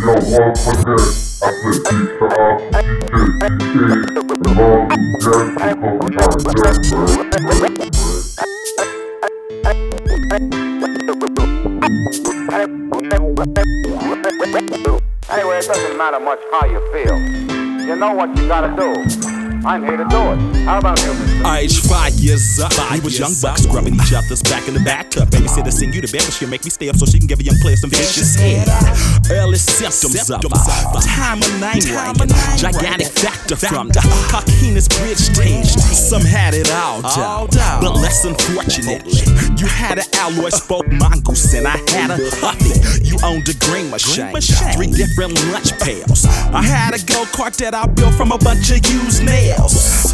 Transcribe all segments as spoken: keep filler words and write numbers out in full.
no one for this. I put pizza off, you anyway, it doesn't matter much how you feel. You know what you gotta do. I'm here to do it. How about you, mister? Age five years up. Five was young bucks grubbing each other's back in the bathtub. Babysitter send you to bed, but she'll make me stay up so she can give a young player some vicious head. Early symptoms of time and night ranking. Gigantic factor from the Cockiness Bridge stage. Some had it all down, but less unfortunately. You had an alloy spoke mongoose and I had a huffy. You owned a green machine, three different lunch pails. I had a go-kart that I built from a bunch of used nails.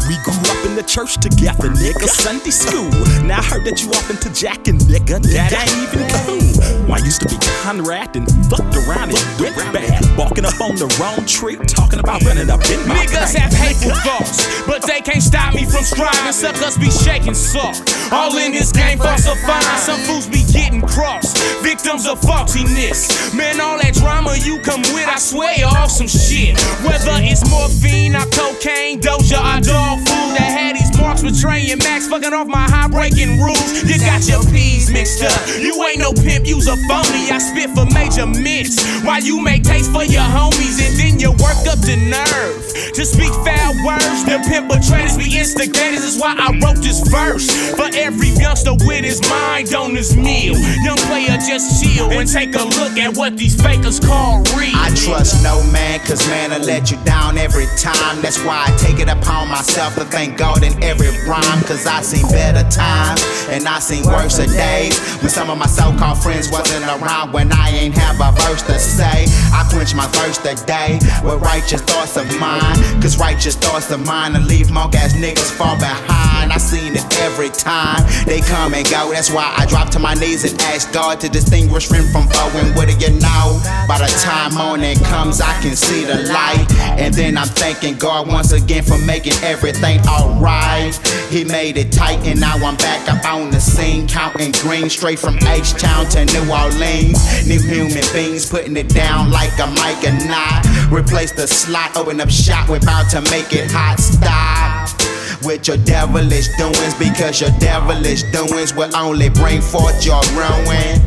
We grew up in the church together, nigga. Sunday school. Now I heard that you off into jacking, nigga. That ain't even cool. I used to be Conrad and fucked around and went back. Walking up on the wrong tree, talking about running up in my niggas have hateful thoughts, but they can't stop me from striving. Suckers be shaking soft. All in this game, false or fine. Some fools be getting crossed. Victims of faultiness. Man, all that drama you come with, I swear you're off some shit. Whether it's morphine or cocaine, dope. Your dog food that had these marks betraying Max, fucking off my high breaking rules. You got your peas mixed up. You ain't no pimp, you's a phony. I spit for major mitts while you make tapes for your homies, and then you work up the nerve to speak foul words. The pimp betrayers be instigators. That's why I wrote this verse for every youngster with his mind on his meal. Young player, just chill and take a look at what these fakers call real. I trust no man, cause man will let you down every time. That's why I take it up upon myself to thank God in every rhyme, cause I seen better times and I seen worse days. When some of my so-called friends wasn't around, when I ain't have a verse to say, I quench my thirst today with righteous thoughts of mine, cause righteous thoughts of mine will leave monk ass niggas far behind. I seen it every time they come and go. That's why I drop to my knees and ask God to distinguish friend from foe. And what do you know, by the time morning comes I can see the light. And then I'm thanking God once again for making everything alright. He made it tight and now I'm back up on the scene, counting green straight from H-Town to New Orleans. New human beings putting it down like a mic or not. Replace the slot, open up shop, we're about to make it hot. Stop with your devilish doings, because your devilish doings will only bring forth your ruin.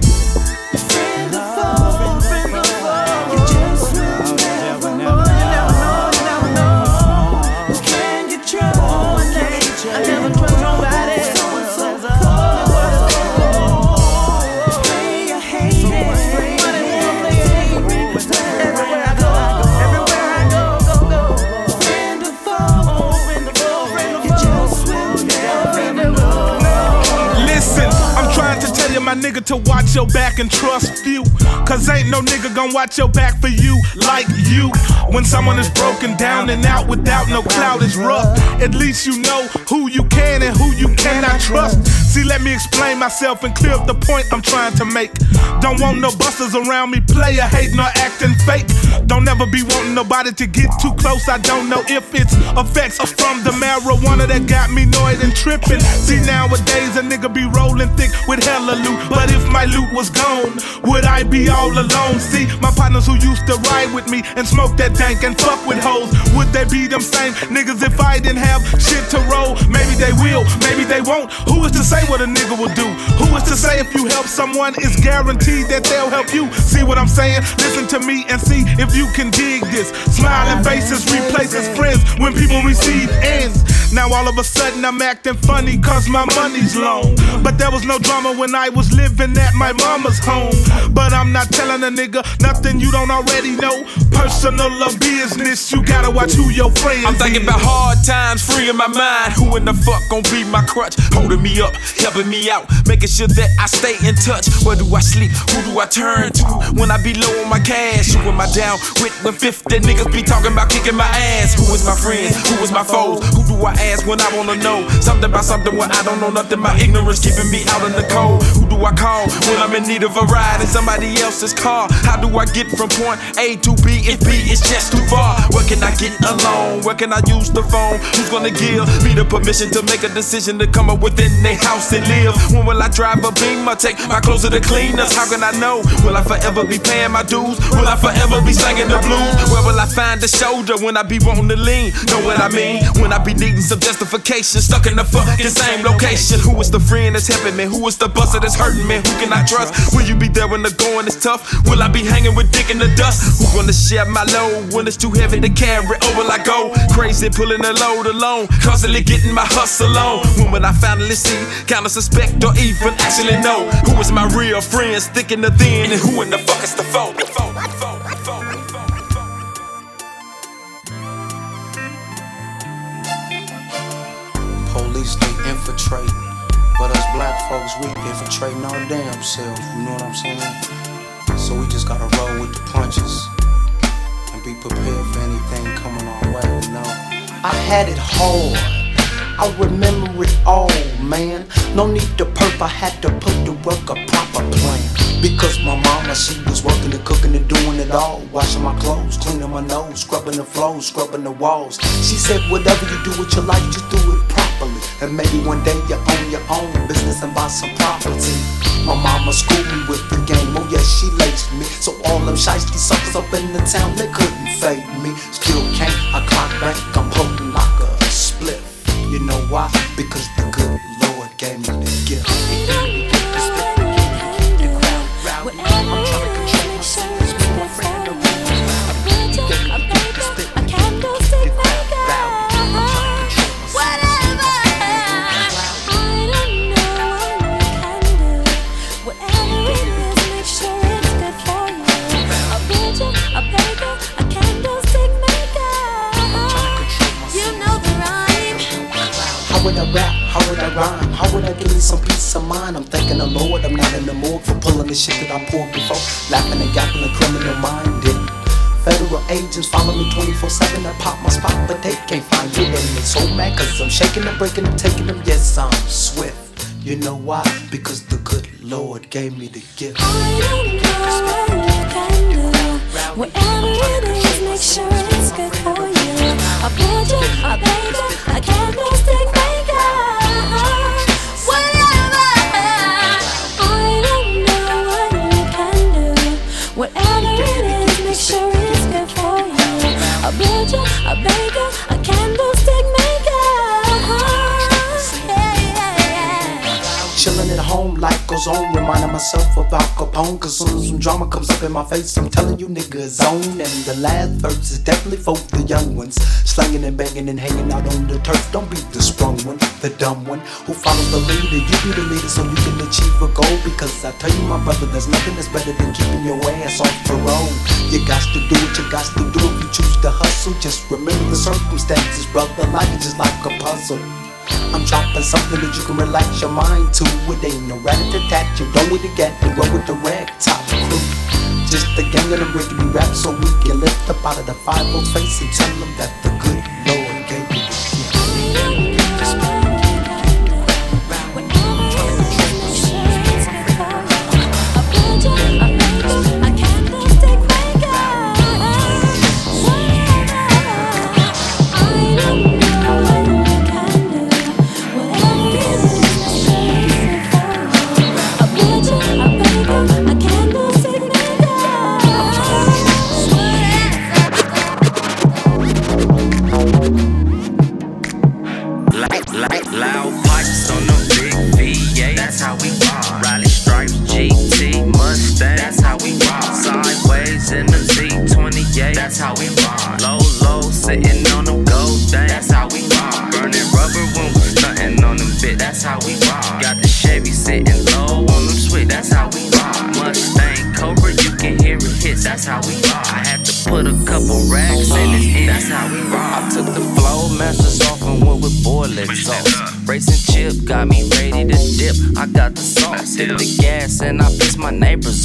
My nigga, to watch your back and trust you, cause ain't no nigga gon' watch your back for you like you. When someone is broken down and out without no clout is rough. At least you know who you can and who you cannot trust. See, let me explain myself and clear up the point I'm trying to make. Don't want no busters around me, player hating or acting fake. Don't ever be wanting nobody to get too close. I don't know if it's effects from the marijuana that got me annoyed and tripping. See, nowadays a nigga be rolling thick with hella loot. But if my loot was gone, would I be all alone? See, my partners who used to ride with me and smoke that dank and fuck with hoes, would they be them same niggas if I didn't have shit to roll? Maybe they will, maybe they won't. Who is to say what a nigga will do? Who is to say if you help someone, it's guaranteed that they'll help you? See what I'm saying? Listen to me and see if you can dig this. Smiling faces replaces friends when people receive ends. Now all of a sudden I'm acting funny cause my money's long. But there was no drama when I was living at my mama's home. But I'm not telling a nigga nothing you don't already know. Personal or business, you gotta watch who your friends. I'm thinking about hard times, freeing my mind. Who in the fuck gon' be my crutch? Holding me up, helping me out, making sure that I stay in touch. Where do I sleep? Who do I turn to when I be low on my cash? Who am I down with when fifty niggas be talking about kicking my ass? Who is my friends? Who is my foes? Who do who I ask when I wanna know something about something when I don't know nothing. My ignorance keeping me out in the cold. Who do I call when I'm in need of a ride in somebody else's car? How do I get from point A to B if B is just too far? Where can I get alone? Where can I use the phone? Who's gonna give me the permission to make a decision to come up within their house and live? When will I drive a Beamer, take my clothes to the cleaners? How can I know? Will I forever be paying my dues? Will I forever be singing the blues? Where will I find a shoulder when I be wanting to lean? Know what I mean? When I be needing some justification, stuck in the fucking same location. Who is the friend that's helping me? Who is the buster that's hurting me? Who can I trust? Will you be there when the going is tough? Will I be hanging with dick in the dust? Who gonna share my load when it's too heavy to carry? Or will I go crazy pulling the load alone, constantly getting my hustle on? When will I finally see, kinda suspect, or even actually know who is my real friends, thick and the thin, and who in the fuck is the foe? The foe, the foe, the foe, the foe. Police, they infiltrating, but us black folks, we infiltrating our damn self, you know what I'm saying? So we just gotta roll with the punches and be prepared for anything coming our way, you know? I had it hard, I remember it all, man. No need to perp, I had to put to work a proper plan. Because my mama, she was working and cooking and doing it all. Washing my clothes, cleaning my nose, scrubbing the floors, scrubbing the walls. She said, whatever you do with your life, just do it proper. And maybe one day you own your own business and buy some property. My mama schooled me with the game, oh yeah, she laced me. So all them shiesty suckers up in the town, they couldn't fade me. Still can't, I clock back, I'm holding like a split. You know why? Because the good Lord gave me the gift. I'm trying to control myself. How would I give me some peace of mind? I'm thanking the Lord, I'm not in the mood for pulling the shit that I pulled before. Laughing and yapping and criminal minded. Federal agents follow me twenty-four seven. I pop my spot, but they can't find it. And they so mad cause I'm shaking and breaking and taking them. Yes, I'm swift. You know why? Because the good Lord gave me the gift. I don't know what you can do. Whatever it is, make sure it's good for you. I build you, I bathe you, I can't go stick maker. Whatever it is, make sure it's good for you. A butcher, a baker, a candlestick maker. Yeah, yeah, yeah. Chilling at home, life goes on. Reminding myself of Al Capone. Cause soon as some drama comes up in my face, I'm telling you niggas on. And the last verse is definitely for the young ones. Slanging and banging and hanging out on the turf. Don't be the sprung one, the dumb one who follows the leader. You be the leader so you can achieve a goal. Because I tell you my brother, there's nothing that's better than keeping your ass off the road. You got to do what you got to do. If you choose to hustle, just remember the circumstances, brother. Life is just like a puzzle. I'm dropping something that you can relax your mind to. It ain't no rat-a-tat-tat, you don't need to get the road with the ragtop crew. Just a gang of the rickety rap so we can lift up out of the five-old face and tell them that the good Lord gave me the gift.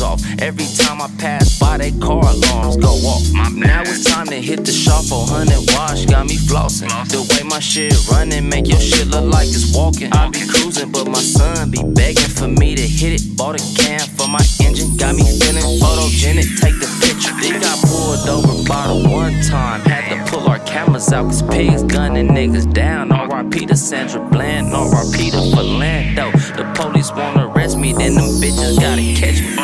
Off. Every time I pass by, they car alarms go off. My Now it's time to hit the shop, four hundred wash, got me flossing. The way my shit running, make your shit look like it's walking. I be cruising, but my son be begging for me to hit it. Bought a can for my engine, got me feeling photogenic, take the picture. Then got pulled over by the one time, had to pull our cameras out, cause pigs gunning niggas down. R I P to Sandra Bland, R I P to Philando. The police wanna arrest me, then them bitches gotta catch me.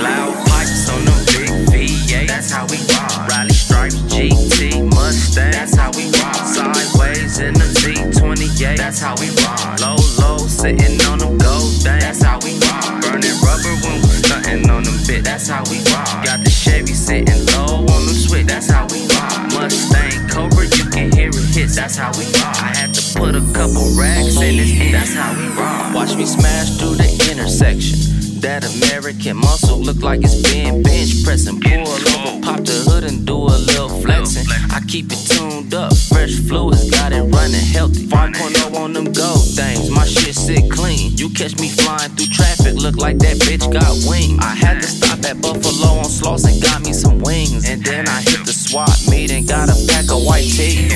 Loud pipes on them big V eight, that's how we ride. Riley Stripes, G T, Mustang, that's how we ride. Sideways in the Z twenty-eight, that's how we ride. Low, low, sitting on them gold things, that's how we ride. Burning rubber when we stuntin' on them bitch, that's how we ride. Got the Chevy sitting low on them switch, that's how we ride. Mustang, Cobra, you can hear it hits, that's how we ride. I had to put a couple racks in this end, that's how we ride. Watch me smash through the intersection. That American muscle look like it's been bench pressing. Pull over, pop the hood and do a little flexing. I keep it tuned up, fresh fluids, got it running healthy. five point oh on them gold things, my shit sit clean. You catch me flying through traffic, look like that bitch got wings. I had to stop at Buffalo on Sloss and got me some wings. And then I hit the swap meet and got a pack of white tea.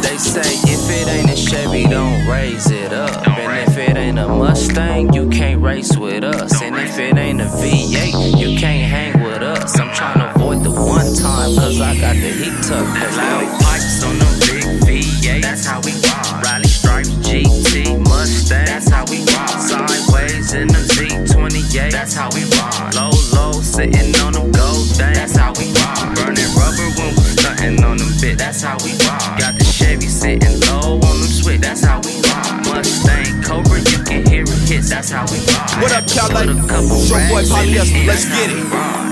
They say if it ain't a Chevy, don't raise it up. And if it ain't a Mustang, you can't race with us. And if it ain't a V eight, you can't hang with us. I'm tryna avoid the one time, cause I got the heat tucked. Loud pipes on them big V eight, that's how we ride. Riley Stripes, G T, Mustang, that's how we ride. Sideways in them Z twenty-eight, that's how we ride. Low, low, sitting on them gold things, that's how we ride. Burning rubber when we stuntin' on them bitch, that's how we ride. Got the Chevy sitting low on them switch, that's how we ride. Mustang, Cobra, you can hear it hits, that's how we ride. What up, y'all? Like, show boy polyester, let's get it.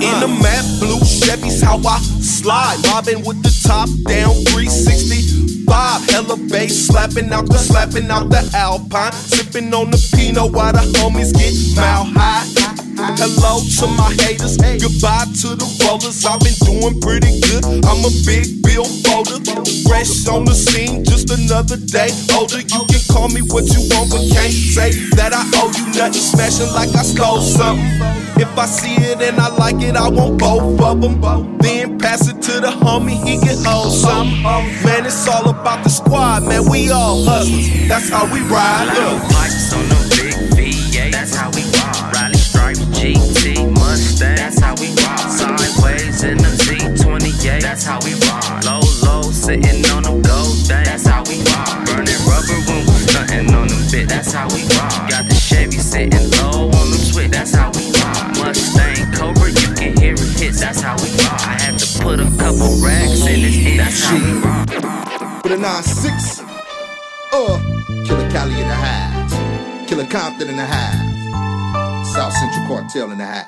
In the map, blue Chevy's how I slide. Mobbing with the top down, three sixty-five. Hella bass, slapping out the, slapping out the Alpine. Sipping on the Pinot while the homies get mile high. Hello to my haters, goodbye to the rollers. I've been doing pretty good, I'm a big bill folder. Fresh on the scene, just another day older. You can call me what you want, but can't say that I owe you nothing. Smashing like I stole something. If I see it and I like it, I want both of them. Then pass it to the homie, he can hold something. Man, it's all about the squad, man, we all hustlers. That's how we ride. Look, pipes on them big V eight, that's how we ride. Riley Stripes, G T, Mustang, that's how we ride. Sideways in them Z twenty-eight, that's how we ride. Low, low, sitting on them gold things, that's how we ride. Burning rubber when we stuntin' on them bitch, that's how we ride. Got the Chevy sitting low on them switch, that's how we ride. Mustang, Cobra, you can hear it hits, that's how we ride. I had to put a couple racks in this hit, that's how we ride. With a nine six, uh, Killer Cali in the house, Killer Compton in the house, South Central Cartel in the house.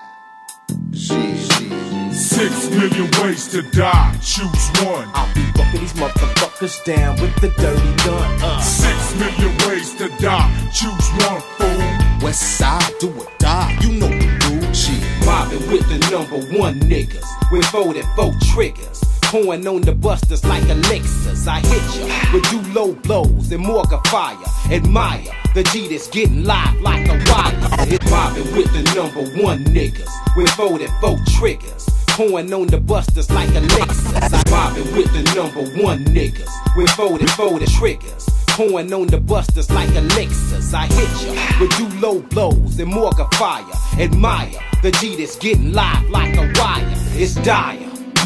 Six million ways to die, choose one. I'll be fucking these motherfuckers down with the dirty gun. Uh. Six million ways to die, choose one, fool. West side, do or die, you know the rule. She mobbing with the number one niggas. We're voted four triggers. Pouring on the busters like elixirs. I hit ya with you low blows and Morgan fire. Admire the G that's getting live like a wire. It's mobbing with the number one niggas. We're voted four triggers. Pouring on the busters like elixirs. I mobbing with the number one niggas. We're voted four triggers. Pouring on the busters like elixirs. I hit ya with you low blows and Morgan fire. Admire the G that's getting live like a wire. It's dire,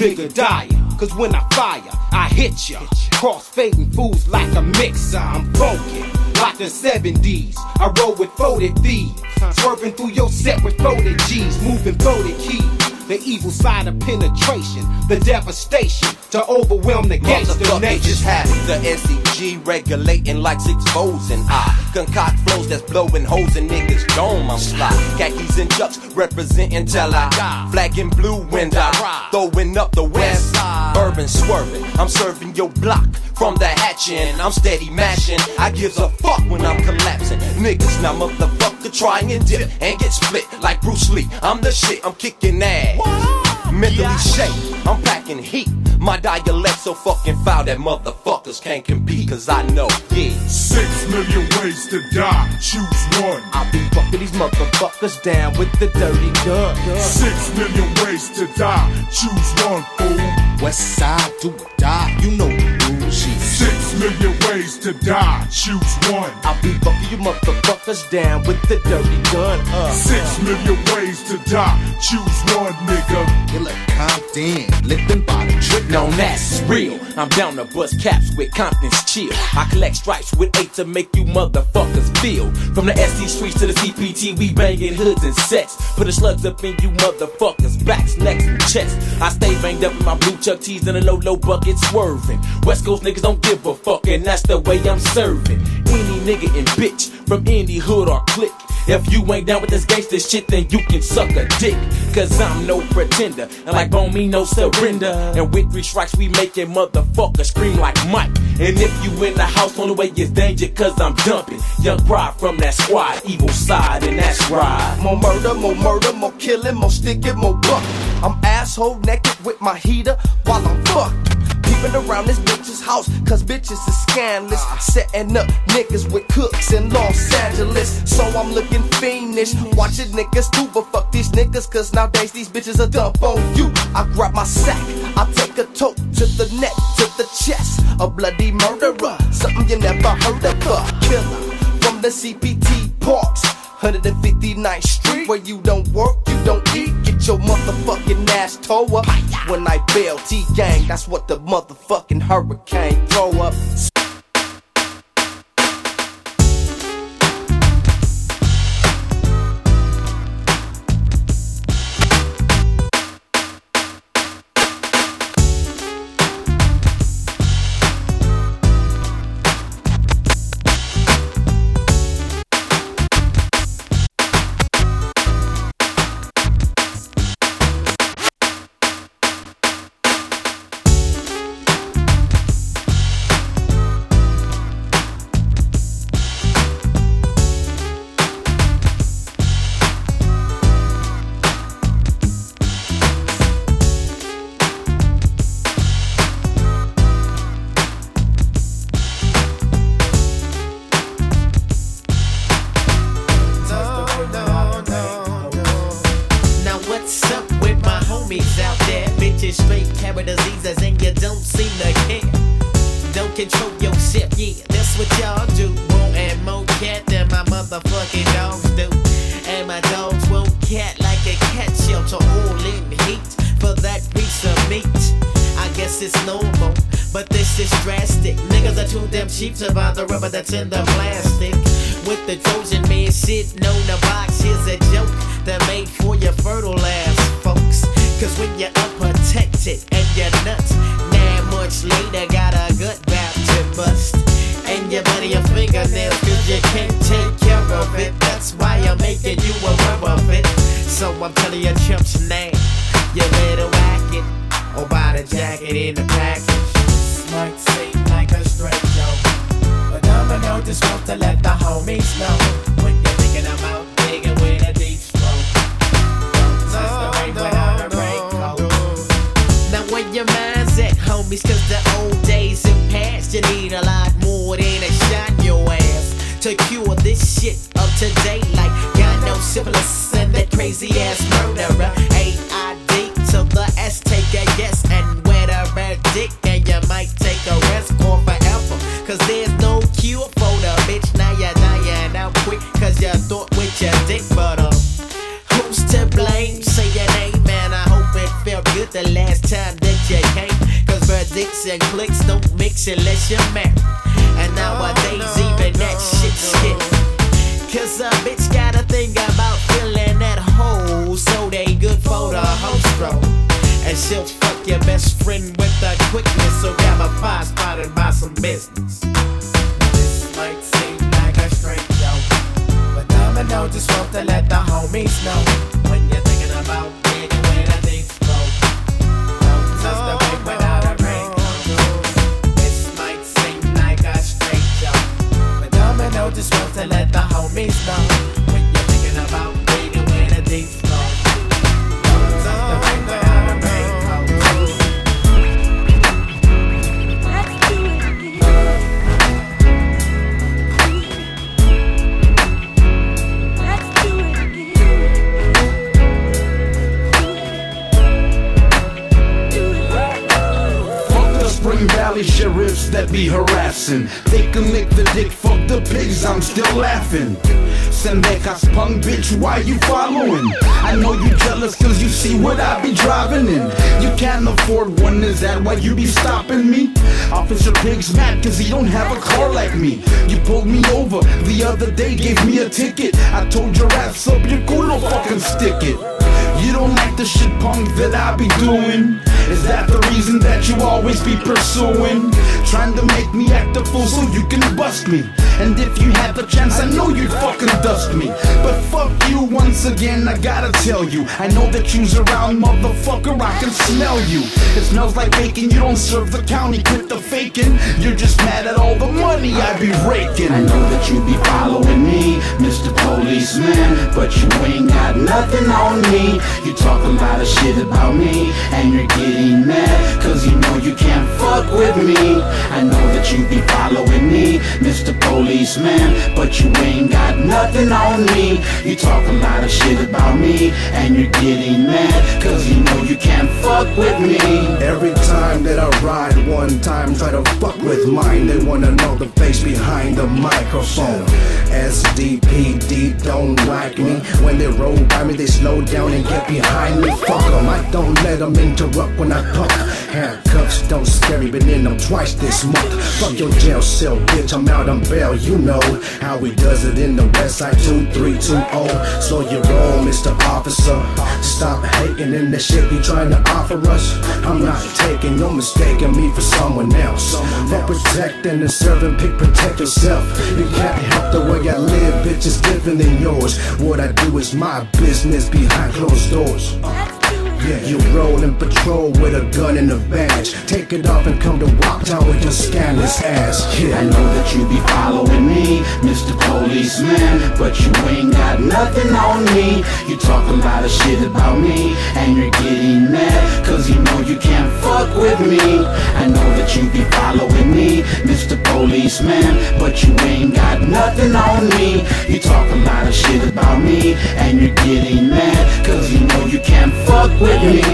nigga dire. Cause when I fire, I hit ya. Cross-fading fools like a mixer. I'm broken, like the seventies. I roll with folded thieves. Swerving through your set with folded G's. Moving folded keys. The evil side of penetration. The devastation to overwhelm the gangster nation. Just had the N C G regulating like six foes and I concoct flows that's blowing holes in niggas' dome. I'm sly. Khakis and chucks representing till I die. Black and blue when I ride. Throwing up the west side. Urban swerving, I'm serving your block from the hatchin'. I'm steady mashing, I gives a fuck when I'm collapsing. Niggas now motherfucker try and dip and get split like Bruce Lee. I'm the shit, I'm kicking ass. Mentally shaped, I'm packing heat. My dialect so fucking foul that motherfuckers can't compete. Cause I know, yeah. Six million ways to die, choose one. I'll be fucking these motherfuckers down with the dirty gun. Six million ways to die, choose one, fool. West side do or die, you know the rules. Six million ways to die, choose one. I'll be bucking you motherfuckers down with the dirty gun. Uh, Six million ways to die, choose one, nigga. You look Compton, lifting by the trick. No, that's real. I'm down to bust caps with Compton's chill. I collect stripes with eight to make you motherfuckers feel. From the S C streets to the C P T, we banging hoods and sets. Put the slugs up in you motherfuckers' backs, necks, and chests. I stay banged up in my blue Chuck T's in a low, low bucket swerving. West Coast niggas don't give a fuck, and that's the way I'm serving. Any nigga and bitch from any hood or clique. If you ain't down with this gangster shit, then you can suck a dick. Cause I'm no pretender, and like Bone Me, no surrender. And with three strikes, we make a motherfucker scream like Mike. And if you in the house, only way is danger, cause I'm dumping young pride from that squad, evil side, and that's right. More murder, more murder, more killing, more sticking, more bucking. I'm asshole naked with my heater while I'm fucked. Around this bitch's house, cause bitches is scandalous. Setting up niggas with cooks in Los Angeles. So I'm looking fiendish, watching niggas too. But fuck these niggas, cause nowadays these bitches are dump on you. I grab my sack, I take a tote to the neck, to the chest. A bloody murderer, something you never heard of. A killer from the C P T parks, one fifty-ninth Street. Where you don't work, you don't eat. Get your motherfucking ass tore up. When I bail T-Gang, that's what the motherfucking hurricane throw up. In the plastic with the Trojan man sitting on the box. Here's a joke that made for your fertile ass, folks. Cause when you're unprotected and you're nuts, nine months later got a gut back to bust. And your money and fingernails, cause you can't take care of it. That's why I'm making you aware of it. So I'm telling your chumps now, you better whack it or buy the jacket in the package. Might seem like a straight joke, but I'ma know this won't to let the homies know when you're thinking about digging with a deep stroke. No, no, no, no. Now where your mind's at, homies, cause the old days have passed. You need a lot more than a shot in your ass to cure this shit of today. Like y'all know syphilis and that crazy ass murderer. A I D to the S, take a guess. And where the red dick, and you might take a rest for forever. Cause there's no cure for the bitch. Now you're dying out quick, cause you thought with your dick, but um, who's to blame? Say your name, man. I hope it felt good the last time that you came. Cause verdicts and clicks don't mix unless you're married. And nowadays, no, no, even no, that shit shit. Cause a bitch gotta think about filling that hole, so they good for the host roll. And she'll fuck your best friend with the quickness. So grab a five spot and buy some business. This might seem like a straight joke, but I'ma know just want to let the homies know when you're thinking about being with a deep stroke. Don't touch the big without a raincoat. This might seem like a straight joke, but I'ma know just want to let the homies know when you're thinking about being with a deep stroke. Don't touch the big without a raincoat. Cali sheriffs that be harassing. They can lick the dick, fuck the pigs, I'm still laughing. Send back I spunk, bitch, why you following? I know you jealous cause you see what I be driving in. You can't afford one, is that why you be stopping me? Officer Pig's mad cause he don't have a car like me. You pulled me over the other day, gave me a ticket. I told your ass up, your culo fucking stick it. You don't like the shit punk that I be doing. Is that the reason that you always be pursuing? Trying to make me act a fool so you can bust me. And if you had the chance, I know you'd fucking dust me. But fuck you once again, I gotta tell you. I know that you's around, motherfucker, I can smell you. It smells like bacon, you don't serve the county, quit the faking. You're just mad at all the money I be raking. I know that you be following me, Mister Policeman, but you ain't got nothing on me. You talk a lot of shit about me, and you're getting mad cause you know you can't fuck with me. I know that you be following me, Mister Policeman, but you ain't got nothing on me. You talk a lot of shit about me, and you're getting mad cause you know you can't fuck with me. Every time that I ride, one time try to fuck with mine. They wanna know the face behind the microphone. S D P D don't like me. When they roll by me, they slow down and get behind me. Fuck them, I don't let them interrupt when I talk. Handcuffs don't scare me, been in them twice this month. Fuck your jail cell, bitch, I'm out on bail. You know how he does it in the west side, two three two oh. Slow your roll, Mister Officer. Stop hating in the shit you trying to offer us. I'm not taking, you're mistaking me for someone else. For protecting and serving, pick protect yourself. You can't help the way I live, bitch, it's different than yours. What I do is my business behind closed doors. Yeah, you rollin' patrol with a gun and a badge. Take it off and come to Walk Town with your scandalous ass. Yeah, I know that you be following me, Mister Policeman, but you ain't got nothing on me. You talk a lot of shit about me, and you're getting mad cause you know you can't fuck with me. I know that you be following me, Mister Policeman, but you ain't got nothing on me. You talk a lot of shit about me, and you're getting mad cause you know you can't fuck with me. Get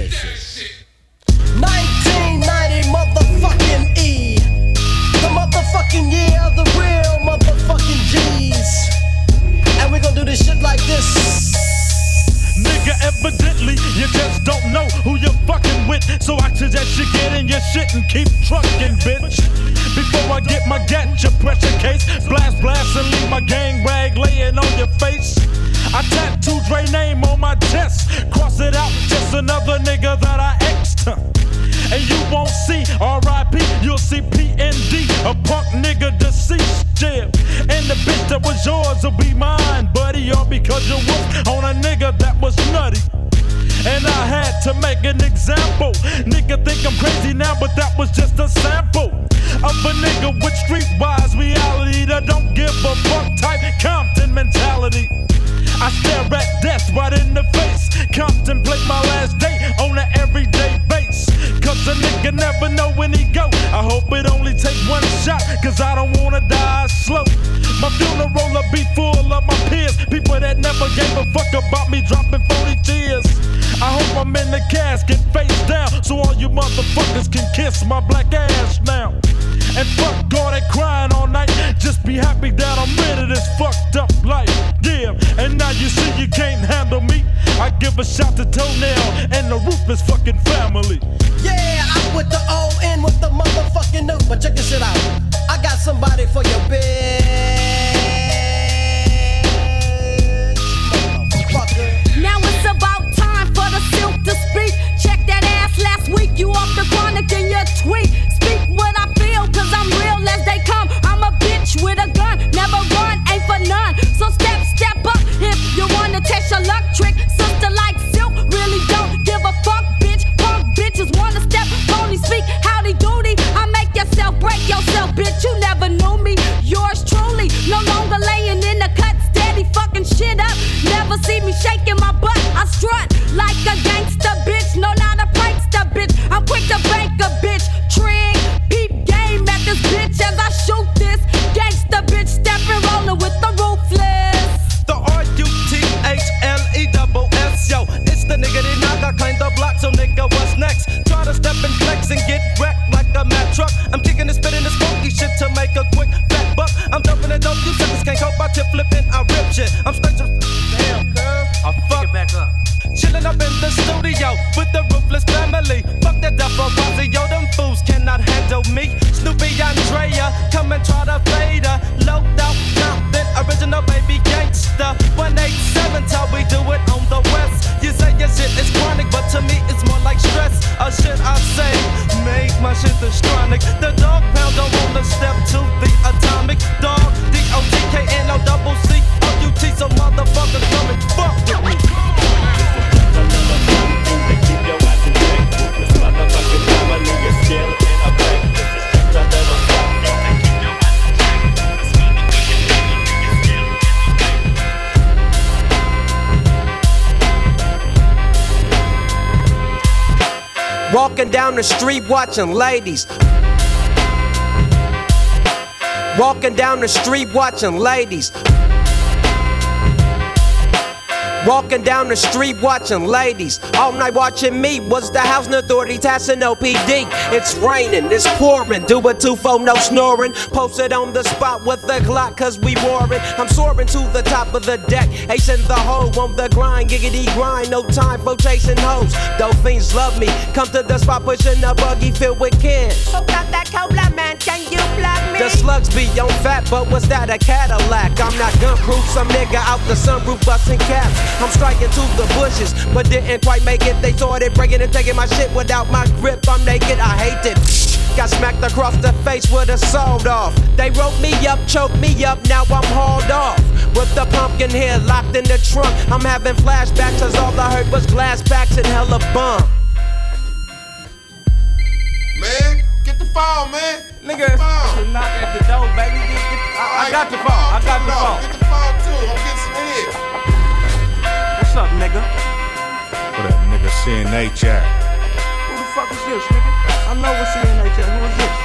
that shit. nineteen ninety motherfucking E. The motherfucking year of the real motherfucking G's. And we gon' do this shit like this. Nigga, evidently, you just don't know who you're fucking with. So I suggest you get in your shit and keep trucking, bitch. Before I get my gatcha pressure case, blast, blast, and leave my gang rag laying on your face. I tattooed Dre name on my chest, cross it out, just another nigga that I X'd. And you won't see R I P, you'll see P N D, a punk nigga deceased, yeah. And the bitch that was yours will be mine, buddy, all because you whooped on a nigga that was nutty. And I had to make an example. Nigga think I'm crazy now, but that was just a sample of a nigga with streetwise reality that don't give a fuck type Compton mentality. I stare at death right in the face, contemplate my last day on an everyday base. Cause a nigga never know when he go. I hope it only take one shot, cause I don't wanna die slow. My funeral'll be full of my peers, people that never gave a fuck about me dropping forty tears. I hope I'm in the casket face down, so all you motherfuckers can kiss my black ass now. And fuck all that crying all night, just be happy that I'm rid of this fucked up life. Yeah, and now you see you can't handle me. I give a shout to Toenail and the Ruthless fucking family. Yeah, I'm with the O and with the motherfucking new. But check this shit out, I got somebody for your bitch, motherfucker. Now it's about time for the silk to speak. Check that ass last week, you off the chronic in your tweet. Speak what I feel, cause I'm real as they come. I'm a bitch with a gun, never run, ain't for none. So step, step up if you wanna test your luck trick. Sister like silk, really don't give a fuck, bitch. Punk bitches wanna step, pony speak. me, Snoopy Andrea, come and try to fade her. Low down, nothing, original baby gangster. one eighty-seven how we do it on the west. You say your shit is chronic, but to me it's more like stress. Or shit I say, make my shit the chronic. The dog pound don't wanna step to the atomic dog. D O T K N O double C O U T, so motherfuckers come and fuck with me. Walking down the street watching ladies. Walking down the street watching ladies. Walking down the street watching ladies. All night watching me was the housing authority taxing O P D. It's raining, it's pouring, do a two four, no snoring. Posted on the spot with the Glock cause we warring. I'm soaring to the top of the deck, acing the hole on the grind, giggity grind. No time for chasing hoes, dope fiends love me. Come to the spot pushing a buggy filled with kids. Hook up that cola man, can you block me? The slugs be on fat, but was that a Cadillac? I'm not gun proof, some nigga out the sunroof busting caps. I'm striking to the bushes, but didn't quite make it. They started breaking and taking my shit without my grip. I'm naked, I hate it. Got smacked across the face with a sawed off. They rope me up, choke me up, now I'm hauled off. With the pumpkin head locked in the trunk. I'm having flashbacks, cause all I heard was glass backs and hella bum. Man, get the phone, man. Nigga, knock at the door, baby. Get, get, I, I, I got the phone, I got the phone. Get the phone too, I'm getting some head. What's up, nigga? What up, nigga? C N H at? Who the fuck is this, nigga? I know what C N H at. Who is this?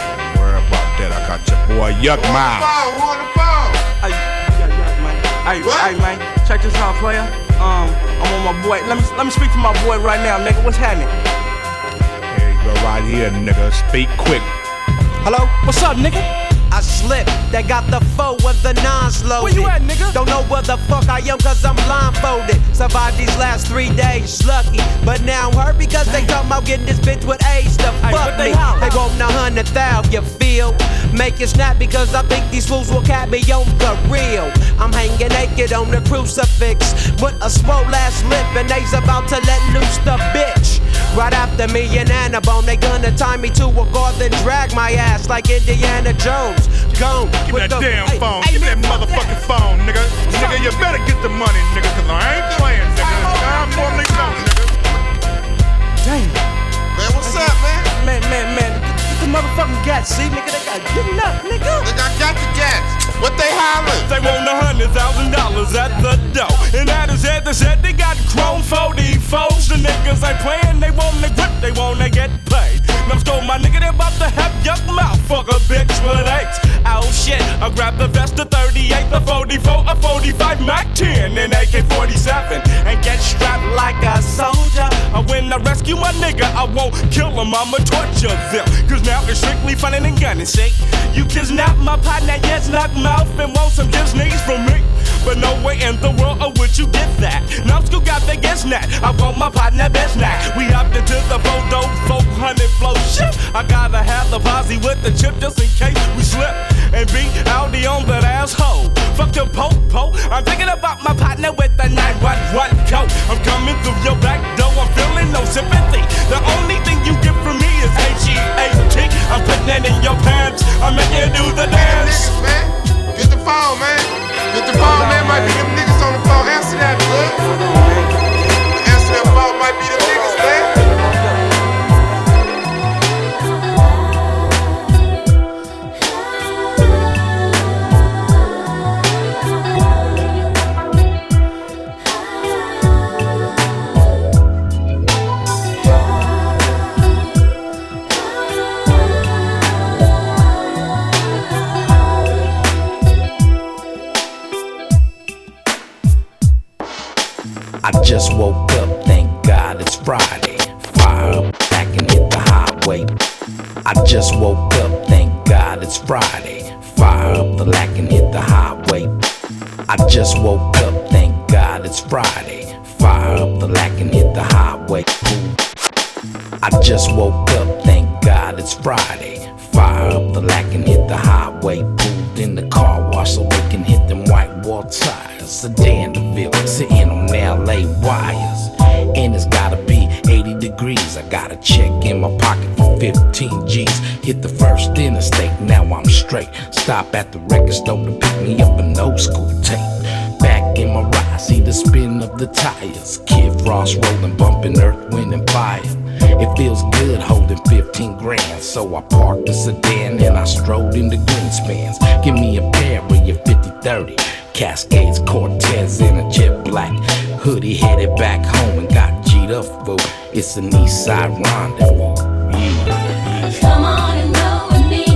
Don't worry about that. I got your boy Yuck Mile. Who on the phone? Who on the phone? Hey, Yuck, Yuck, man. Hey, hey, man. Check this out, player. Um, I'm on my boy. Let me let me speak to my boy right now, nigga. What's happening? Here you go, right here, nigga. Speak quick. Hello? What's up, nigga? I slipped, they got the foe with the non-slow. Where you at, nigga? Don't know where the fuck I am cause I'm blindfolded. Survived these last three days, lucky. But now I'm hurt because they talking about getting this bitch with A's to hey, fuck me. They want a hundred thousand, you feel? Make it snap because I think these fools will cap me on the real. I'm hanging naked on the crucifix with a swole ass lip and they's about to let loose the bitch. Right after me and Annabone, they gonna tie me to a guard then drag my ass like Indiana Jones. Gone. Give me that the, damn ay, phone, ay, give me that motherfucking that. phone, nigga. Nigga, you better get the money, nigga, cause I ain't playing, nigga. I'm normally gone, nigga. Damn. Man, what's up, man? Man, man, man, get, get the motherfucking gas, see, nigga, they got getting up, nigga. Nigga, I got the gas. What they hollering? They want a hundred thousand dollars at the door. And that is it, they said they got chrome forty-fours. The niggas ain't playing, they want to grip, they want to get played. Them stole my nigga, they about to have your mouth, fuck a bitch with eights. Oh shit, I grabbed the vest, a thirty-eight, a forty-four, a forty-five, Mac ten, and A K forty-seven. And get strapped like a soldier. When I rescue my nigga, I won't kill him, I'ma torture them. Cause now it's strictly funnin' and gunning, see? You kids not my partner, yes, knock mouth, and want some just niggas from me. But no way in the world or would you get that. Now school got the guess not. I want my partner best not. We hopped into the photo, four hundred flow shit. I gotta have the posse with the chip just in case we slip and be Audi on that asshole. Fuck the po-po. I'm thinking about my partner with the nine one one coat. I'm coming through your back door. I'm feeling no sympathy. The only thing you get from me is H E A T. I'm putting it in your pants. I'm making you do the dance. Niggas, man. Get the phone, man. With the phone, man, might be them niggas on the phone. Answer that, blood. Answer that phone, might be them niggas, man. I just woke up, thank God it's Friday. Fire up, back and hit the highway. I just woke up, thank God it's Friday. Fire up the lack and hit the highway. I just woke up, thank God it's Friday. Fire up the lack and hit the highway. I just woke up, thank God out, it's Friday. Fire up the lack and hit the highway. Pulled in the car wash so we can hit them white wall tires. A day in the field, sitting on L A wires. And it's gotta be eighty degrees. I got a check in my pocket for fifteen G's. Hit the first interstate, now I'm straight. Stop at the record store to pick me up an old school tape. Back in my ride, see the spin of the tires. Kid Frost rolling, bumping Earth, Wind and Fire. It feels good holding fifteen grand. So I parked the sedan and I strolled into Greenspans. Give me a pair of your fifty thirty Cascades, Cortez, and a jet black hoodie. Headed back home and got G'd up for. It's an east side rendezvous. Yeah. Come on and roll with me.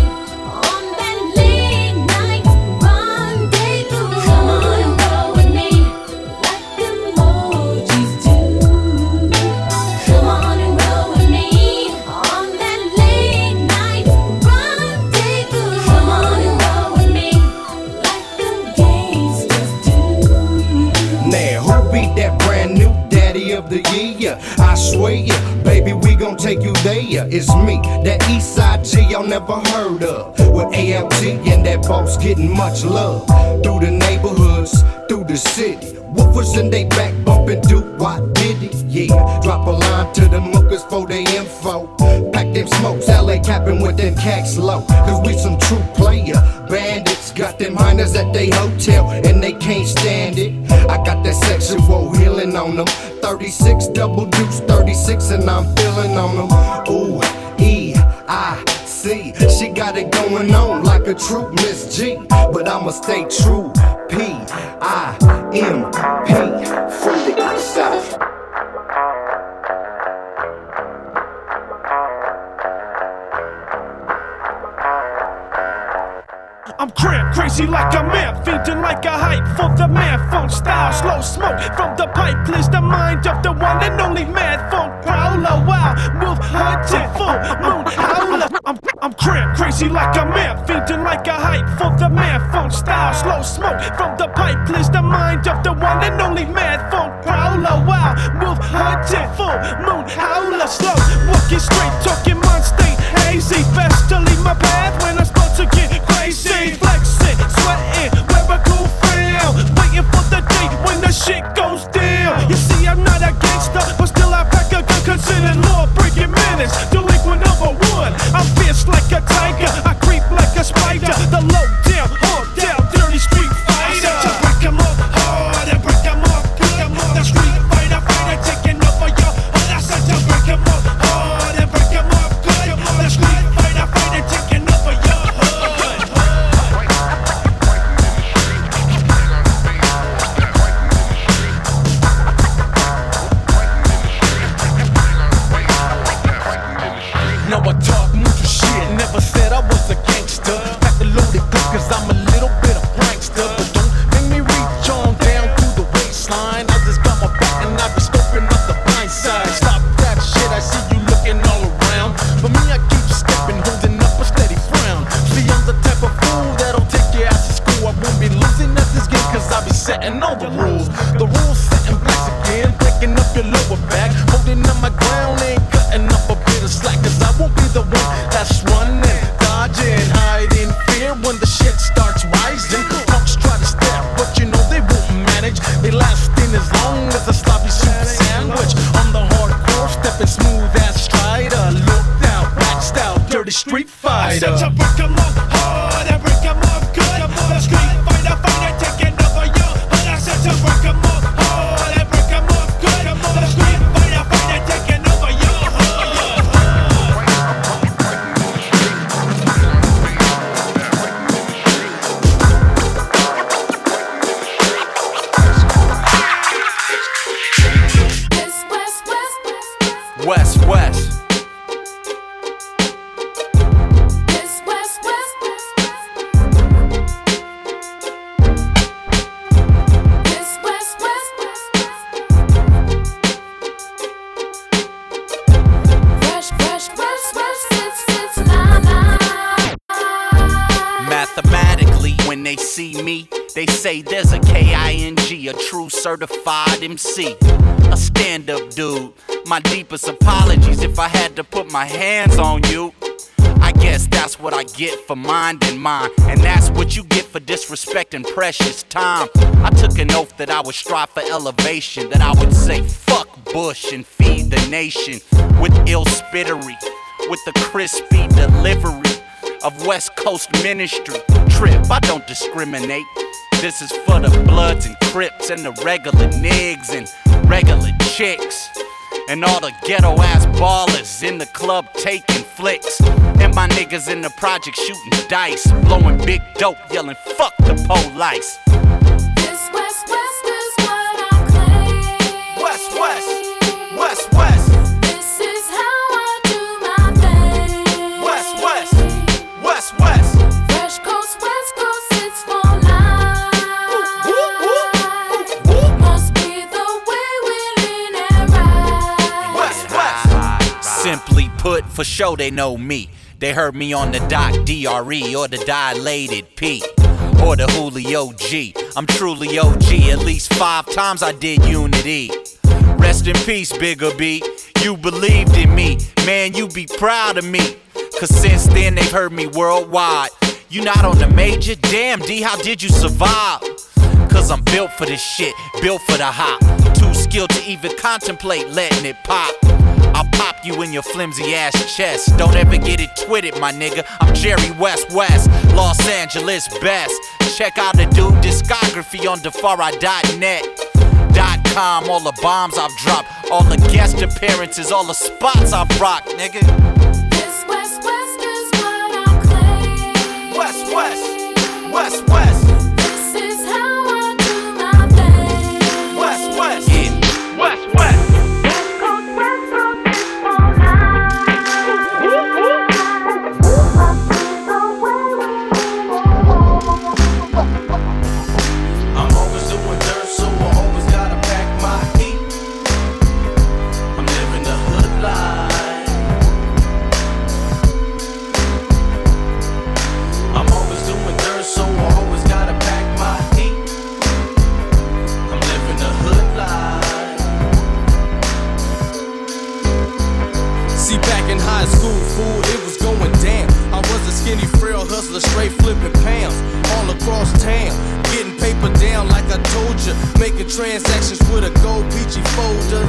I swear ya, baby, we gon' take you there. It's me, that east side G y'all never heard of. With A L G and that boss getting much love. Through the neighborhoods, through the city. Woofers in they back bumpin' do what did it, yeah. Drop a line to them hookers for their info. Pack them smokes, L A capping with them cacks low. Cause we some true player bandits. Got them minors at they hotel and they can't stand it. I got that sexual healing on them. Thirty-six double deuce, thirty-six and I'm feeling on them. Ooh, E I C, she got it going on like a true Miss G. But I'ma stay true, P I M P, from the east side. I'm cramped, crazy like a man, feeding like a hype for the man. Funk style, slow smoke from the pipe, clears the mind of the one and only man. Funk growler, wild wolf hunting, full moon howler. I'm I'm cramped, crazy like a man, feeding like a hype for the man. Funk style, slow smoke from the pipe, clears the mind of the one and only man. Funk growler, wild wolf hunting, full moon howler. Slow walking straight, talking mind state hazy. Best to leave my path when I'm supposed to get crazy. Flexing, sweating, where a cool feel. Waiting for the day when the shit goes down. You see, I'm not a gangster, but still I pack a gun, considered law-breaking menace. Delinquent number one. I'm fierce like a tiger. I creep like a spider. The low down, hard down, dirty street fighter. I said to break 'em up hard and break 'em up, break 'em up. The street fighter, fighter taking over your heart. I said to break 'em up hard and break 'em up, good. The street fighter, fighter taking over your heart. Cause I'm a little bit of prankster, but don't make me reach on down to the waistline. I just got my back and I've been scoping up the blind side. Stop that shit, I see you looking all around. For me, I keep stepping, holding up a steady frown. See, I'm the type of fool that'll take you out to school. I won't be losing at this game cause I'll be setting all the rules. The rules setting blacks again, breaking up your lower back. Holding up my ground and cutting up a bit of slack. Cause I won't be the one that's running, dodging, hiding fear when the shit starts rising. Punks try to step, but you know they won't manage. They last in as long as a sloppy soup sandwich. On the hardcore, stepping smooth as Strider. Look down, black style, dirty street fighter. I said to break 'em up hard and break 'em up good. The street fighter, fighter taking over your hood. I said to break 'em up hard and break 'em up good. The street fighter, fighter taking over your hood. West, West. West, West, West, West, West, West, West, West, West, West, mathematically, when they see me, they say there's a K I N G, a true certified M C, a stand-up dude. My deepest apologies if I had to put my hands on you. guess that's what I get for mind and mine. And that's what you get for disrespecting precious time. I took an oath that I would strive for elevation, that I would say fuck Bush and feed the nation with ill spittery, with the crispy delivery of West Coast ministry. Trip, I don't discriminate. This is for the Bloods and Crips and the regular niggas and regular chicks and all the ghetto ass ballers in the club taking flicks, and my niggas in the project shooting dice, blowing big dope, yelling fuck the police. This West West is what I claim. West West, West West. This is how I do my thing. West West, West West. Fresh Coast, West Coast, it's for life. Ooh, ooh, ooh, ooh, ooh. Must be the way we're in and right. West West. Simply put, for sure they know me. They heard me on the Doc D R E or the Dilated P or the Julio G. I'm truly O G, at least five times I did Unity. Rest in peace, Bigger B. You believed in me, man, you be proud of me. Cause since then they've heard me worldwide. You not on the major? Damn D, how did you survive? Cause I'm built for this shit, built for the hop. Too skilled to even contemplate letting it pop. I'll pop you in your flimsy ass chest. Don't ever get it twitted, my nigga. I'm Jerry West West, Los Angeles best. Check out the dude discography on Defara dot net, .com. All the bombs I've dropped, all the guest appearances, all the spots I've rocked, nigga. This West West is what I claim. West West, West West. This is how I do my thing. West West, yeah. West West. Skinny, frail hustler, straight flipping pounds all across town. Getting paper down like I told ya. Making transactions with a gold peachy folder.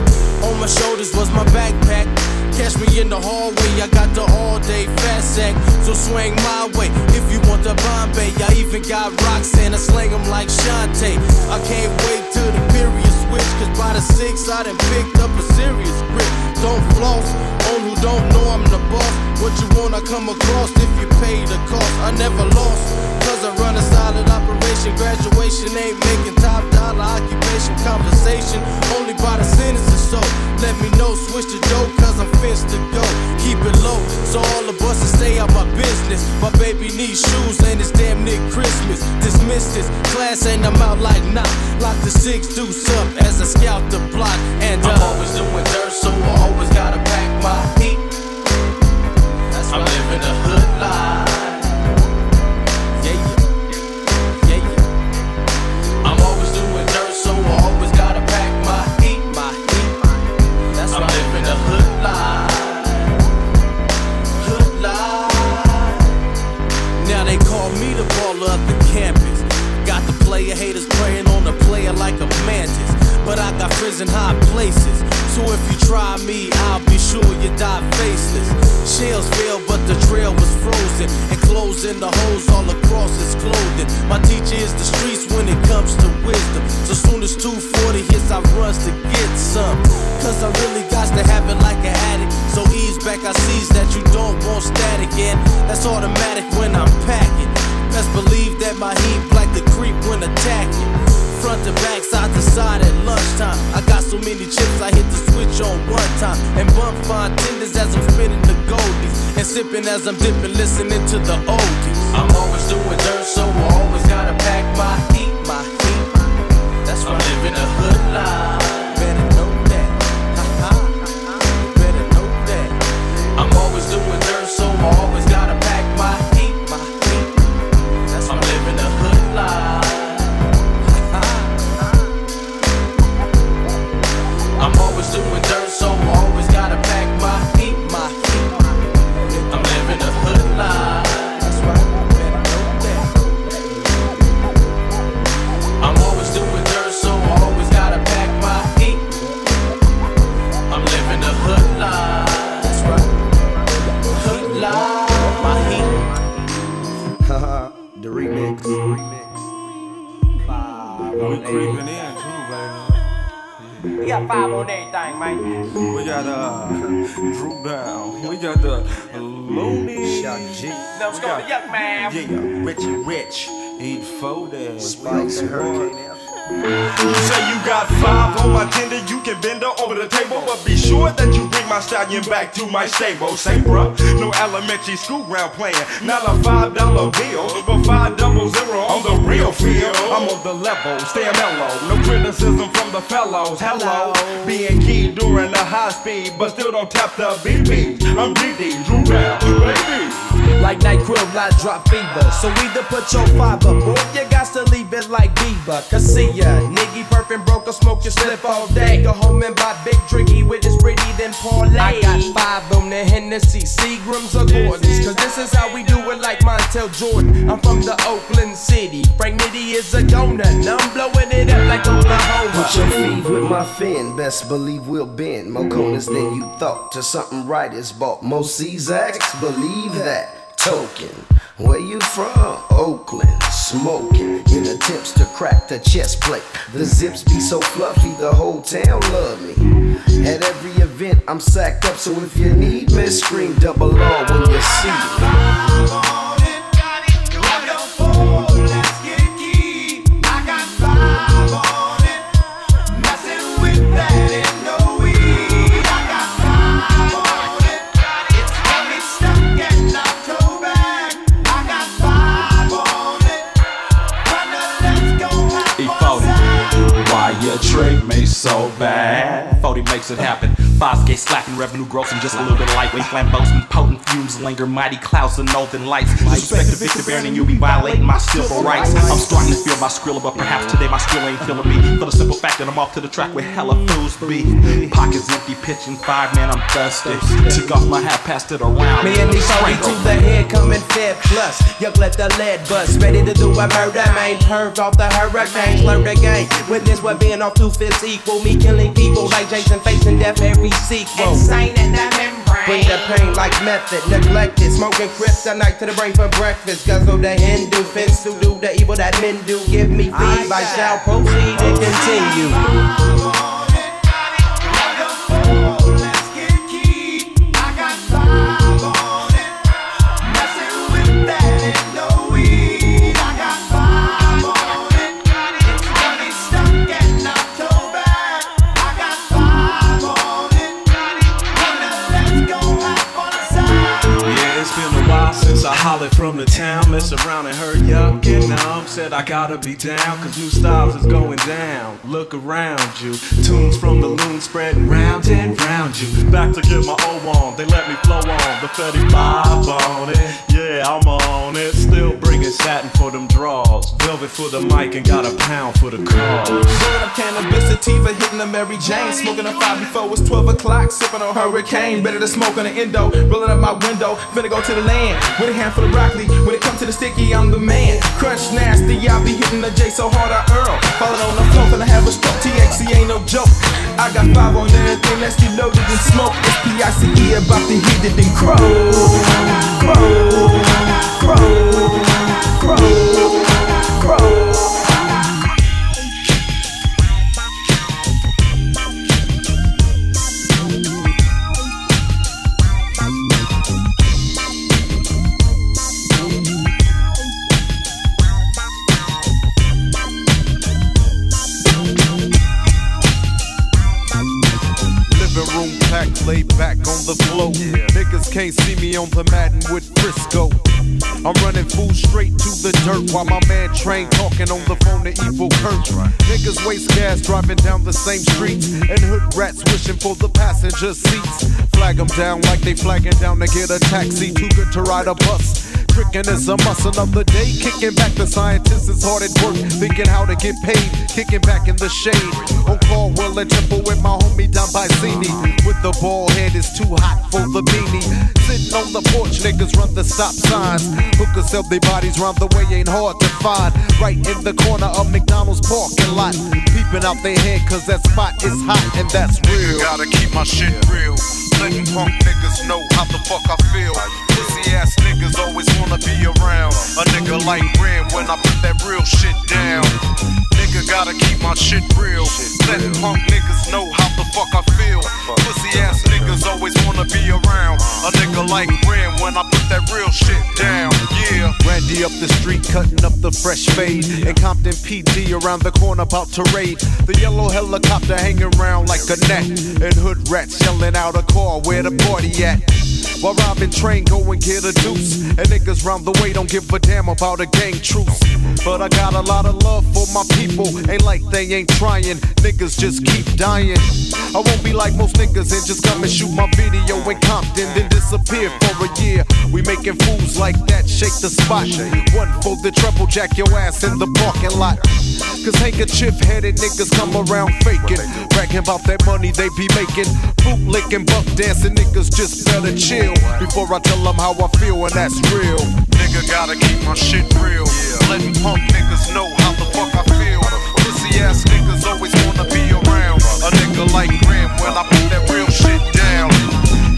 On my shoulders was my backpack. Catch me in the hallway, I got the all-day fat sack. So swing my way if you want the Bombay. I even got rocks and I slang them like Shantae. I can't wait till the period switch, cause by the six I done picked up a serious grip. Don't floss on who don't know I'm the boss. What you want I come across if you pay the cost. I never lost, cause I run a solid operation. Graduation ain't making top dollar, occupation conversation. Only by the sentence or so. Let me know, switch the dough, cause I'm fenced to go. Keep it low, so all the buses stay out my business. My baby needs shoes and it's damn near Christmas. Dismiss this class and I'm out like nah. Lock the six deuce up as I scout the block. And uh, I'm always doing dirt, so I always gotta pack my heat. That's I'm living a hood life. Haters praying on a player like a mantis, but I got friends in high places, so if you try me, I'll be sure you die faceless. Shells fell, but the trail was frozen, and clothes in the holes all across his clothing. My teacher is the streets when it comes to wisdom, so soon as two forty hits, I runs to get some, cause I really got to have it like an addict, so ease back, I sees that you don't want static, and that's automatic when I'm packing. Best believe that my heat like the creep when attacking. Front to back, side to side at lunchtime. I got so many chips, I hit the switch on one time. And bump fine tenders as I'm spinning the goldies. And sipping as I'm dipping, listening to the oldies. I'm always doing dirt, so I always gotta pack my heat, my heat. That's why I'm living a hood life. Better know that. Ha-ha. Better know that. I'm always doing dirt, so I always gotta pack my heat. I'm always doing dirt, so I always gotta pack my heat, my heat. I'm living a hood life. we creeping in too, baby. We got five on everything, man. We got uh, Drew Down. We got the Looney. Shout G. Let's go to Yuck Man. Yeah, Richie Rich. Eat folded. Spikes and Hurricane. You say you got five on my tender, you can bend her over the table, but be sure that you bring my stallion back to my stable. Say bruh, no elementary school ground playing, not a five dollar bill, but five double zero on the real field. I'm on the level, stay mellow, no criticism from the fellows. Hello, being key during the high speed, but still don't tap the B Bs. I'm D D, Drew Down, baby. Like NyQuil, I drop fever. So either put your five up, or you got to leave it like Diva. Cause see ya, niggy perfin' broke a smoke your slip all day. Go home and buy Big Drinky with his pretty, then parlay. I got five on the Hennessy, Seagrams or Gordons. Cause this is how we do it like Montel Jordan. I'm from the Oakland City, Frank Nitty is a goner. Now I'm blowing it up like Oklahoma. Put your feet with my fin, best believe we'll bend. More corners than you thought, to something right is bought. More C-Zax, believe that. Token, where you from? Oakland, smoking in attempts to crack the chest plate. The zips be so fluffy, the whole town love me. At every event, I'm sacked up, so if you need me, scream double R when you see me. Trade me so bad. forty makes it happen. Fosgate slapping, revenue grossing, just a little bit of lightweight flamboasant, potent fumes linger, mighty clouds and northern lights. Disrespect the Victor Baron and you be violating my civil rights. I'm starting to feel my skrilla, but perhaps today my skrilla ain't feeling me, for the simple fact that I'm off to the track with hella fools beef. Pockets empty, pitching five, man, I'm thirsty. Took off my hat, passed it around. Me and these forty to the head, coming fed plus. Yuck, let the lead bust, ready to do a murder, man. Curved off the hurricane, slurred again. Witness what being off two-fifths equal, me killing people like Jason, facing death every sequel. Insane in the membrane, bring the pain like method, neglected, smoking kryptonite to the brain for breakfast. Guzzle the Hindu, fence to do the evil that men do. Give me feed, I shall proceed and continue. Since I hollered from the town, mess around and hurt y'all. Getting up, said I gotta be down, cause new styles is going down. Look around you, tunes from the loon spreading round and round you. Back to get my O on, they let me flow on. The thirty-five on it, yeah, I'm on it. Still bringing satin for them draws, velvet for the mic and got a pound for the cause. Pulling up cannabis sativa, hitting a Mary Jane, smoking a five before it's twelve o'clock, sipping on Hurricane. Better to smoke on the endo, rolling up my window, finna go to the land. With a handful of broccoli, when it comes to the sticky, I'm the man. Crush nasty, I be hitting the J so hard I earl. Falling on the floor, and I have a stroke. T X E ain't no joke. I got five on everything, let's get loaded and smoke. It's P I C E about to hit it and crow, crow, crow, crow, crow. Laid back on the floor, yeah. Niggas can't see me on the Madden with Frisco. I'm running food straight to the dirt while my man Train talking on the phone to Evil Kurt. Right. Niggas waste gas driving down the same streets, and hood rats wishing for the passenger seats. Flag them down like they flagging down to get a taxi, too good to ride a bus. Trickin' is a must, another day kicking back. The scientists is hard at work thinking how to get paid, kicking back in the shade on Caldwell and Temple with my homie Don Bicini. With the bald head, it's too hot for the beanie. Sitting on the porch, niggas run the stop signs. Hookers sell their bodies round the way, ain't hard to find. Right in the corner of McDonald's parking lot, peeping out their head cause that spot is hot and that's real. Nigga, gotta keep my shit real, letting punk niggas know how the fuck I feel. Pussy ass niggas always wanna be around a nigga like Ren when I put that real shit down. Nigga nigga, gotta keep my shit real. Letting punk niggas know how the fuck I feel. Pussy ass niggas always wanna be around a nigga like Ren when I put that real shit down. Yeah, Randy up the street cutting up the fresh fade, and Compton P D around the corner about to raid. The yellow helicopter hanging around like a net, and hood rats yelling out a call where the party at. While robbing train, go and get a deuce, and niggas round the way don't give a damn about a gang truce. But I got a lot of love for my people, ain't like they ain't trying, niggas just keep dying. I won't be like most niggas and just come and shoot my video in Compton, then disappear for a year. We making fools like that, shake the spot. One for the treble, jack your ass in the parking lot. Cause handkerchief-headed niggas come around faking, bragging about that money they be making. Boot licking, buck dancing niggas just better chill before I tell them how I feel, and that's real. Nigga, gotta keep my shit real. Yeah. Letting punk niggas know how the fuck I feel. Pussy ass niggas always wanna be around a nigga like Graham when I put that real shit down.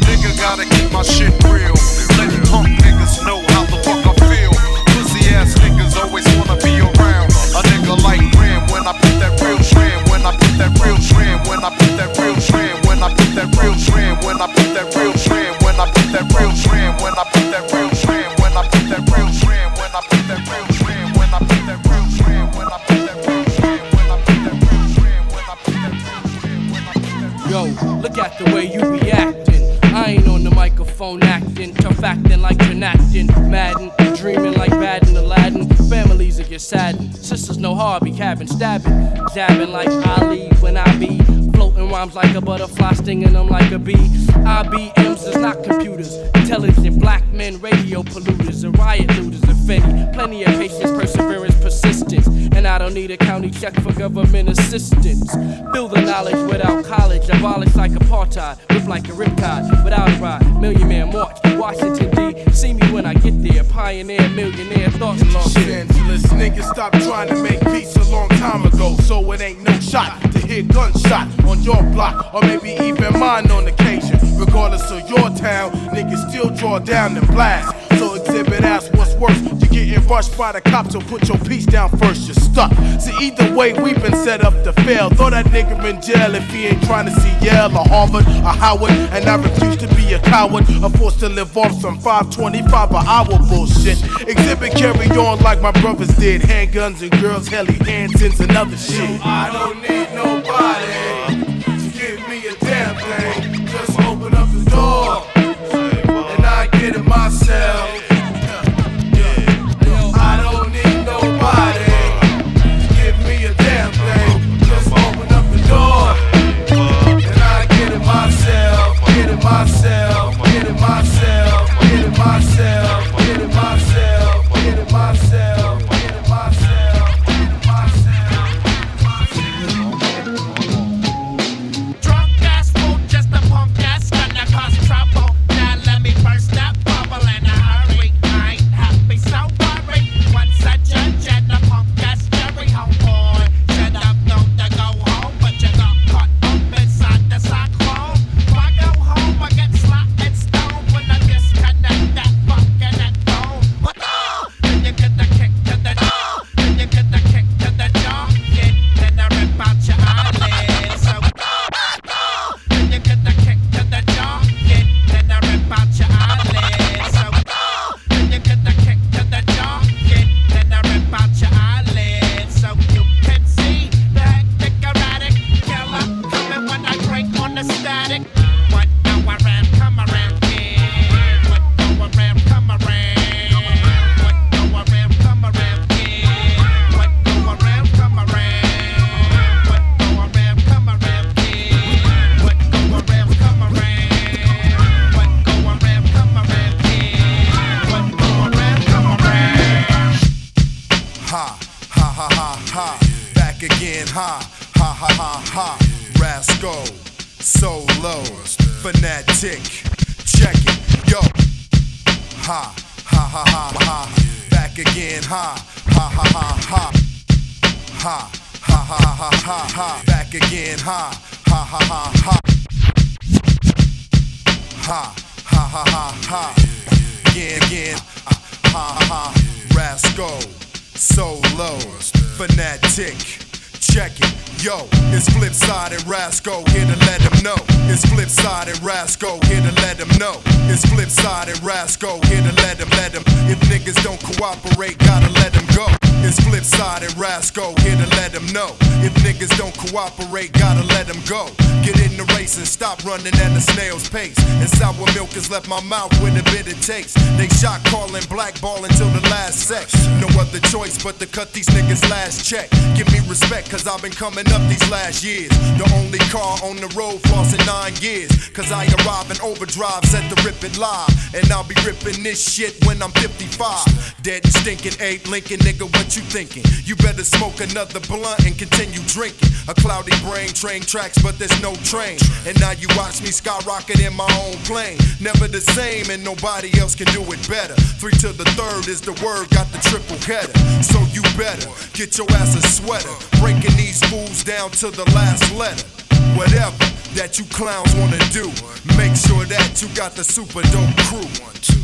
Nigga, gotta keep my shit real. Letting punk niggas know how the fuck I feel. Pussy ass niggas always wanna be around a nigga like Graham when I put that real shit. When I put that real shit. When I put that real shit. When I put that real shit. When I put that real shit. When I put that real shrimp, when I put that real shrimp, when I put that real shrimp, when I put that real shrimp, when I put that real shrimp, when I put that real shrimp, when I put that real shrimp, when I put that real shrimp, when I put that real shrimp. Yo, look at the way you reacting. I ain't on the microphone acting, tough acting like you're acting, Madden, dreaming like Madden Aladdin. Families that get saddened, sisters no hobby, cabin stabbing, dabbing like Ali when I be. Floating rhymes like a butterfly, stinging them like a bee. I B Ms is not computers. Intelligent black men, radio polluters, and riot looters, if any. Plenty of patience, perseverance, persistence. And I don't need a county check for government assistance. Build the knowledge without college. Abolish like apartheid. Rip like a riptide. Without a ride. Million Man March. Washington, D. See me when I get there. Pioneer, millionaire, thoughts long. Shit, endless niggas stopped trying to make peace a long time ago. So it ain't no shot to hear gunshot on your block, or maybe even mine on occasion. Regardless of your town, niggas still draw down and blast. So exhibit ass what's worse. You getting rushed by the cops, or put your piece down first, you're stuck. So either way, we've been set up to fail. Throw that nigga in jail if he ain't trying to see Yale or Harvard or Howard. And I refuse to be a coward, or forced to live off some five twenty-five an hour bullshit. Exhibit carry on like my brothers did. Handguns and girls, Helly Hansons and other shit. Yo, I don't need nobody to give me a damn thing. Just open up the door and I get it myself. I don't need nobody to give me a damn thing. Just open up the door and I get it myself. Get it myself. Get it myself. Get it myself. Get it myself. Get it myself. Get it myself. check it. Yo, it's Flipside and Rasco, here to let them know. It's Flipside and Rasco, here to let them know. It's Flipside and Rasco, here to let them, let them. If niggas don't cooperate, gotta let them go. It's Flipside and Rasco, here to let them know. If niggas don't cooperate, gotta let them go. Get in the race and stop running at a snail's pace. And sour milk has left my mouth with a bitter taste. They shot calling blackball until the last sex. No other choice but to cut these niggas' last check. Give me respect, cause I've been coming up these last years. The only car on the road flossing nine years. Cause I arrive in overdrive, set to rip it live. And I'll be ripping this shit when I'm fifty-five. Dead and stinking Abe Lincoln, nigga, what you thinking? You better smoke another blunt and continue drinking. A cloudy brain, train tracks, but there's no train. And now you watch me skyrocket in my own plane. Never the same, and nobody else can do it better. Three to the third is the word, got the triple header. So you better get your ass a sweater. Breaking these fools down to the last letter. Whatever that you clowns wanna do, make sure that you got the super dope crew.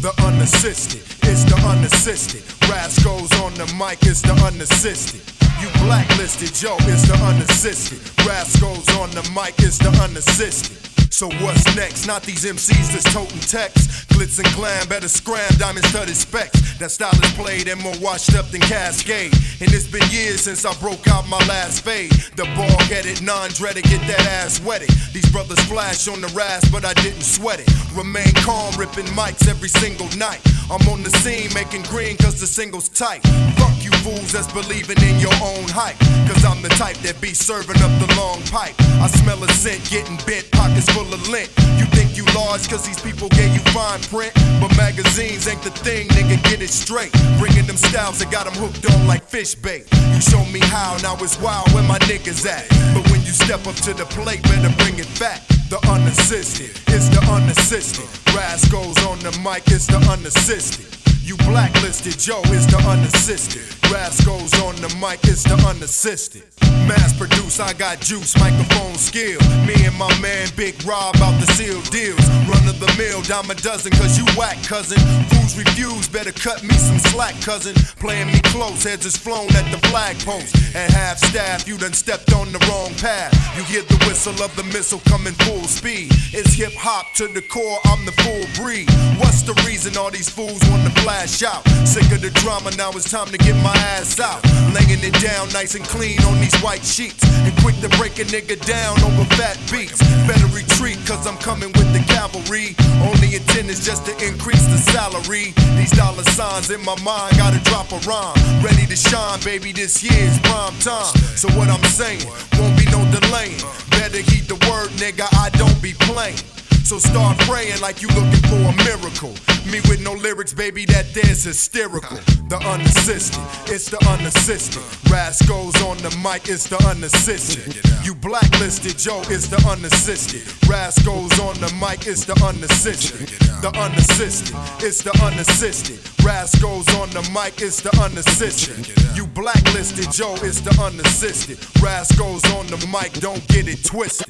The unassisted, it's the unassisted. Rasco's on the mic, it's the unassisted. You blacklisted, yo, it's the unassisted. Rasco's on the mic, it's the unassisted. So what's next? Not these M Cs that's toting text. Glitz and glam, better scram, diamond studded specs. That style is played and more washed up than Cascade. And it's been years since I broke out my last fade. The bald-headed, non-dreaded, get that ass wetted. These brothers flash on the rise, but I didn't sweat it. Remain calm, ripping mics every single night. I'm on the scene, making green, cause the single's tight. Fuck you fools that's believing in your own hype. Cause I'm the type that be serving up the long pipe. I smell a scent, getting bent, pockets full of lint. You think you large cause these people gave you fine print. But magazines ain't the thing, nigga, get it straight. Bringing them styles that got them hooked on like fish bait. You show me how, now it's wild where my niggas at. But when you step up to the plate, better bring it back. The unassisted, it's the unassisted. Rasco's on the mic, it's the unassisted. You blacklisted, yo, it's the unassisted. Rasco's on the mic, it's the unassisted. Mass produce, I got juice, microphone skill. Me and my man Big Rob out the seal deals. Run of the mill, dime a dozen, cause you whack, cousin. Fools refuse, better cut me some slack, cousin. Playing me close, heads is flown at the flag post. At half staff, you done stepped on the wrong path. You hear the whistle of the missile coming full speed. It's hip hop to the core, I'm the full breed. What's the reason all these fools wanna flash out? Sick of the drama, now it's time to get my ass out. Laying it down nice and clean on these white sheets. And quick to break a nigga down over fat beats. Better retreat, cause I'm coming with the cavalry. Only intent is just to increase the salary. These dollar signs in my mind, gotta drop a rhyme. Ready to shine, baby, this year's prime time. So what I'm saying, won't be no delaying. Better heed the word, nigga, I don't be playing. So start praying like you looking for a miracle. Me with no lyrics, baby, that dance hysterical. The unassisted, it's the unassisted. Rasco's on the mic, it's the unassisted. You blacklisted, yo, it's the unassisted. Rasco's on the mic, it's the unassisted. The unassisted, it's the unassisted. Rasco's on the mic, it's the unassisted. You blacklisted, yo, it's the unassisted. Rasco's on the mic, don't get it twisted.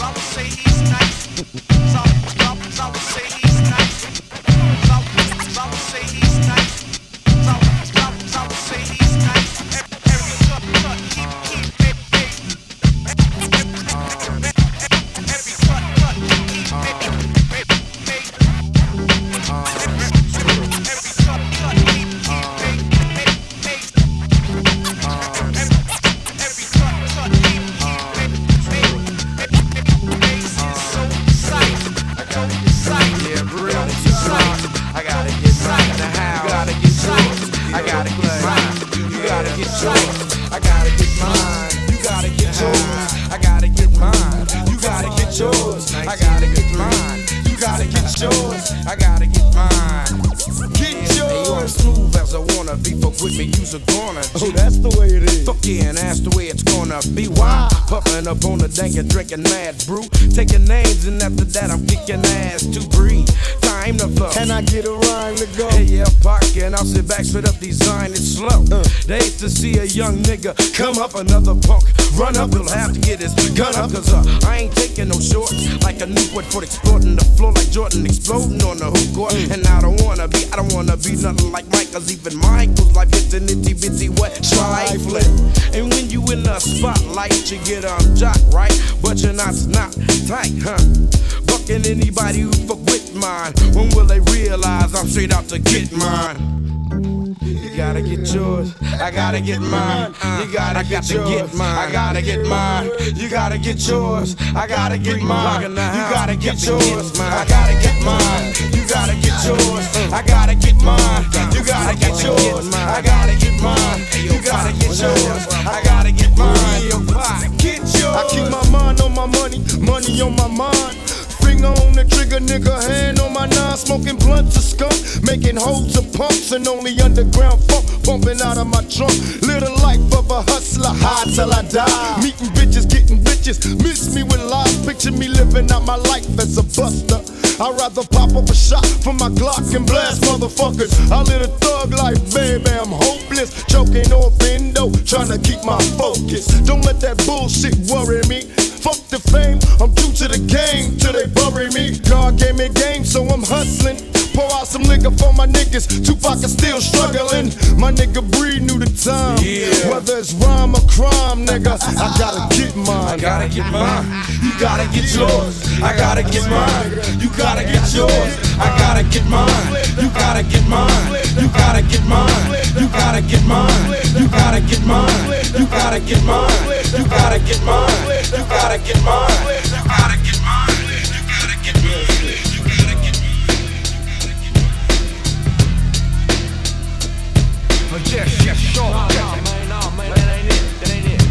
I would say he's nice. So, so, I would say he's nice. So, so, I would say he's nice. So, so, I would say he's nice. Every cut, cut, keep, keep, big, big. Every cut, cut, keep, big, big, big. Every cut, cut, keep, keep, big, big, big. Every cut, cut, keep, keep, big, big. I gotta get mine in the house. You gotta get yours. I gotta get mine. You gotta get yours. I gotta get mine. You gotta get yours. I gotta get mine. You gotta get yours. I gotta get mine. You gotta get yours. I gotta get mine. Get yours. Smooth as I wanna be. Fuck with me, you's a goner. Oh, that's the way it is. Fuck yeah, and that's the way it's gonna be. Why? Puffin' up on the dank and drinking mad brew. Taking names and after that I'm kicking ass to breathe. Time to fuck. Can I get a rhyme to go? Hey, yeah, Park nigga, and I'll sit back, spit up these iron and slow. Uh, they hate to see a young nigga come up another punk. Run up, he'll have to get his gun up, cause uh, I ain't taking no shorts. Like a Newport for exploding the floor, like Jordan exploding on the hoop court. And I don't wanna be, I don't wanna be nothing like Mike, cause even Michael's life gets an itty bitty wet trifling. And when you in the spotlight, you get um jock, right? But you're not snot tight, huh? Bucking anybody who fuck with mine. When will they realize I'm straight out to get mine? You gotta get yours, I gotta get mine. You gotta get yours, I gotta get mine. You gotta get yours, I gotta get mine. You gotta get yours, I gotta get mine. You gotta get yours, I gotta get mine. You gotta get yours, I gotta get mine. You gotta get yours, I gotta get mine. Get yours. I keep my mind on my money, money on my mind. Finger on the trigger, nigga, hand on my nine, smoking blunts of skunk, making hoes of pumps and only underground funk, bumping out of my trunk. Live the life of a hustler, high till I die. Meeting bitches, getting bitches, miss me with lies. Picture me living out my life as a buster. I'd rather pop up a shot from my Glock and blast motherfuckers. I live a thug life, baby, I'm hopeless. Choking off endo, trying to keep my focus. Don't let that bullshit worry me. Fuck the fame, I'm due to the game till they bury me. God gave me game, so I'm hustling. Pour out some liquor for my niggas. Tupac is still struggling. My nigga Breed knew the time. Yeah. Whether it's rhyme or crime, nigga, I gotta get mine. I gotta get mine. You gotta get yours. I gotta get mine. You gotta get yours. I gotta get mine. You gotta get mine. You gotta get mine. You gotta get mine. You gotta get mine. You gotta get mine. You gotta get mine. You gotta get mine. You gotta get mine. You gotta get mine. Yes, yes, sure. Nah, nah, man, nah, man, that ain't it, that ain't it.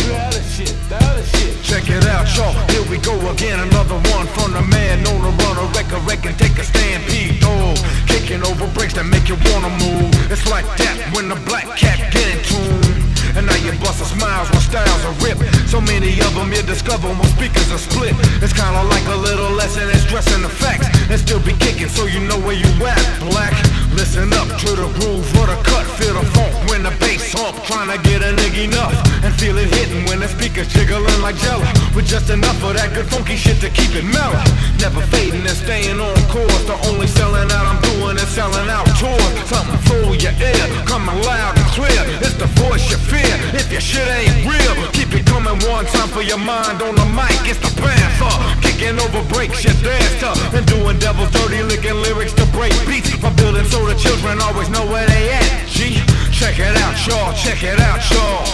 Do the other shit, the other shit. Check it out, y'all, here we go again. Another one from the man on the run, a wreck, a wreck, and take a stampede, oh. Kicking over bricks that make you wanna move. It's like that when the black cat get in tune. And now you bustin' smiles when styles are ripped. So many of them you discover when speakers are split. It's kinda like a little lesson in stressing the facts. And still be kicking so you know where you at, black. Listen up, drill the groove or the cut. Feel the funk when the bass hump. Tryna get a nigga enough. And feel it hitting when the speakers jiggling like jelly. With just enough of that good funky shit to keep it mellow. Never fading and staying on course. The only selling out I'm doing is selling out tours. Something through your ear, coming loud and clear. It's the voice you feel. If your shit ain't real, keep it coming one time for your mind on the mic. It's the panther, kicking over breaks, you dance to, and doing devil's dirty, licking lyrics to break beats. My building so the children always know where they at. G, check it out, y'all. Check it out, y'all.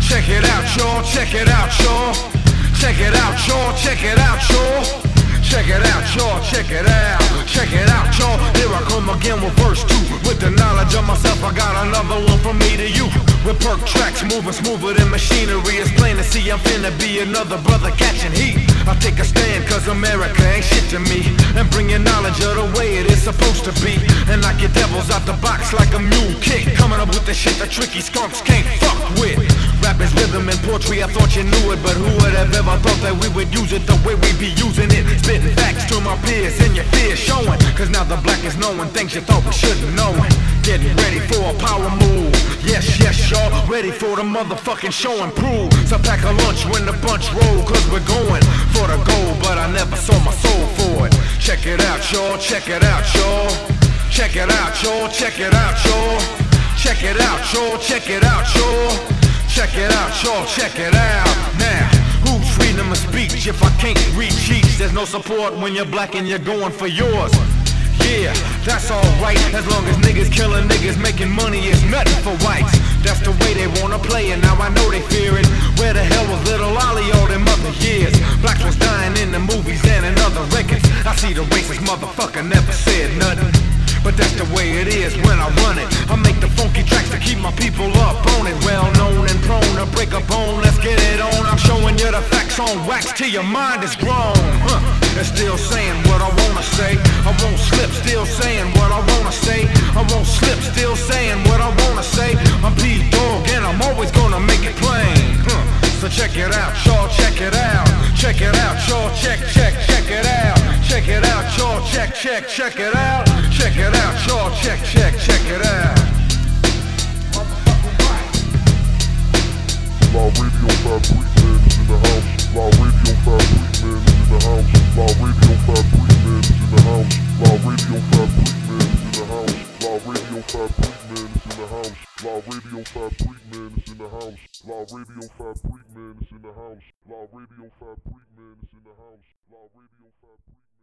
Check it out, y'all. Check it out, y'all. Check it out, y'all. Check it out, y'all. Check it out, y'all, check it out, check it out, y'all. Here I come again with verse two. With the knowledge of myself, I got another one from me to you. With perk tracks, moving smoother than machinery. It's plain to see I'm finna be another brother catching heat. I take a stand cause America ain't shit to me. And bring your knowledge of the way it is supposed to be. And knock your devils out the box like a mule kick. Coming up with the shit that tricky skunks can't fuck with. Rap is rhythm and poetry, I thought you knew it. But who would have ever thought that we would use it the way we be using it? Spitting facts to my peers and your fears showing. Cause now the black is knowing things you thought we shouldn't know. Getting ready for a power move. Yes, yes, y'all, ready for the motherfucking show and prove. So pack a lunch when the bunch roll. Cause we're going for the gold, but I never sold my soul for it. Check it out, y'all, check it out, y'all. Check it out, y'all, check it out, y'all. Check it out, y'all, check it out, y'all. Check it out, y'all, check it out. Now, who's freedom of speech if I can't reach each? There's no support when you're black and you're going for yours. Yeah, that's alright, as long as niggas killing niggas making money is nothing for whites. That's the way they wanna play and now I know they fear it. Where the hell was Little Ollie all them other years? Blacks was dying in the movies and in other records. I see the racist motherfucker never said nothing. But that's the way it is when I run it. I make the funky tracks to keep my people up on it. Well known and prone to break a bone, let's get it on. I'm showing you the facts on wax till your mind is grown. Huh. And still saying what I wanna say. I won't slip, still saying what I wanna say. I won't slip, still saying what I wanna say. I'm B-Dog and I'm always gonna make it plain. Huh. So check it out, y'all, check it out. Check it out, y'all, check, check, check it out. Check it out, y'all, check, check, check it out. Check it out, y'all, check, check, check it out. La radio fabric man is in the house. La radio fabric man is in the house. La radio fabric man is in the house. La radio fabric man is in the house. La radio fabric man is in the house. La radio fabric man is in the house. La radio fabric man is in the house. La radio fabric man is in the house. La radio fabric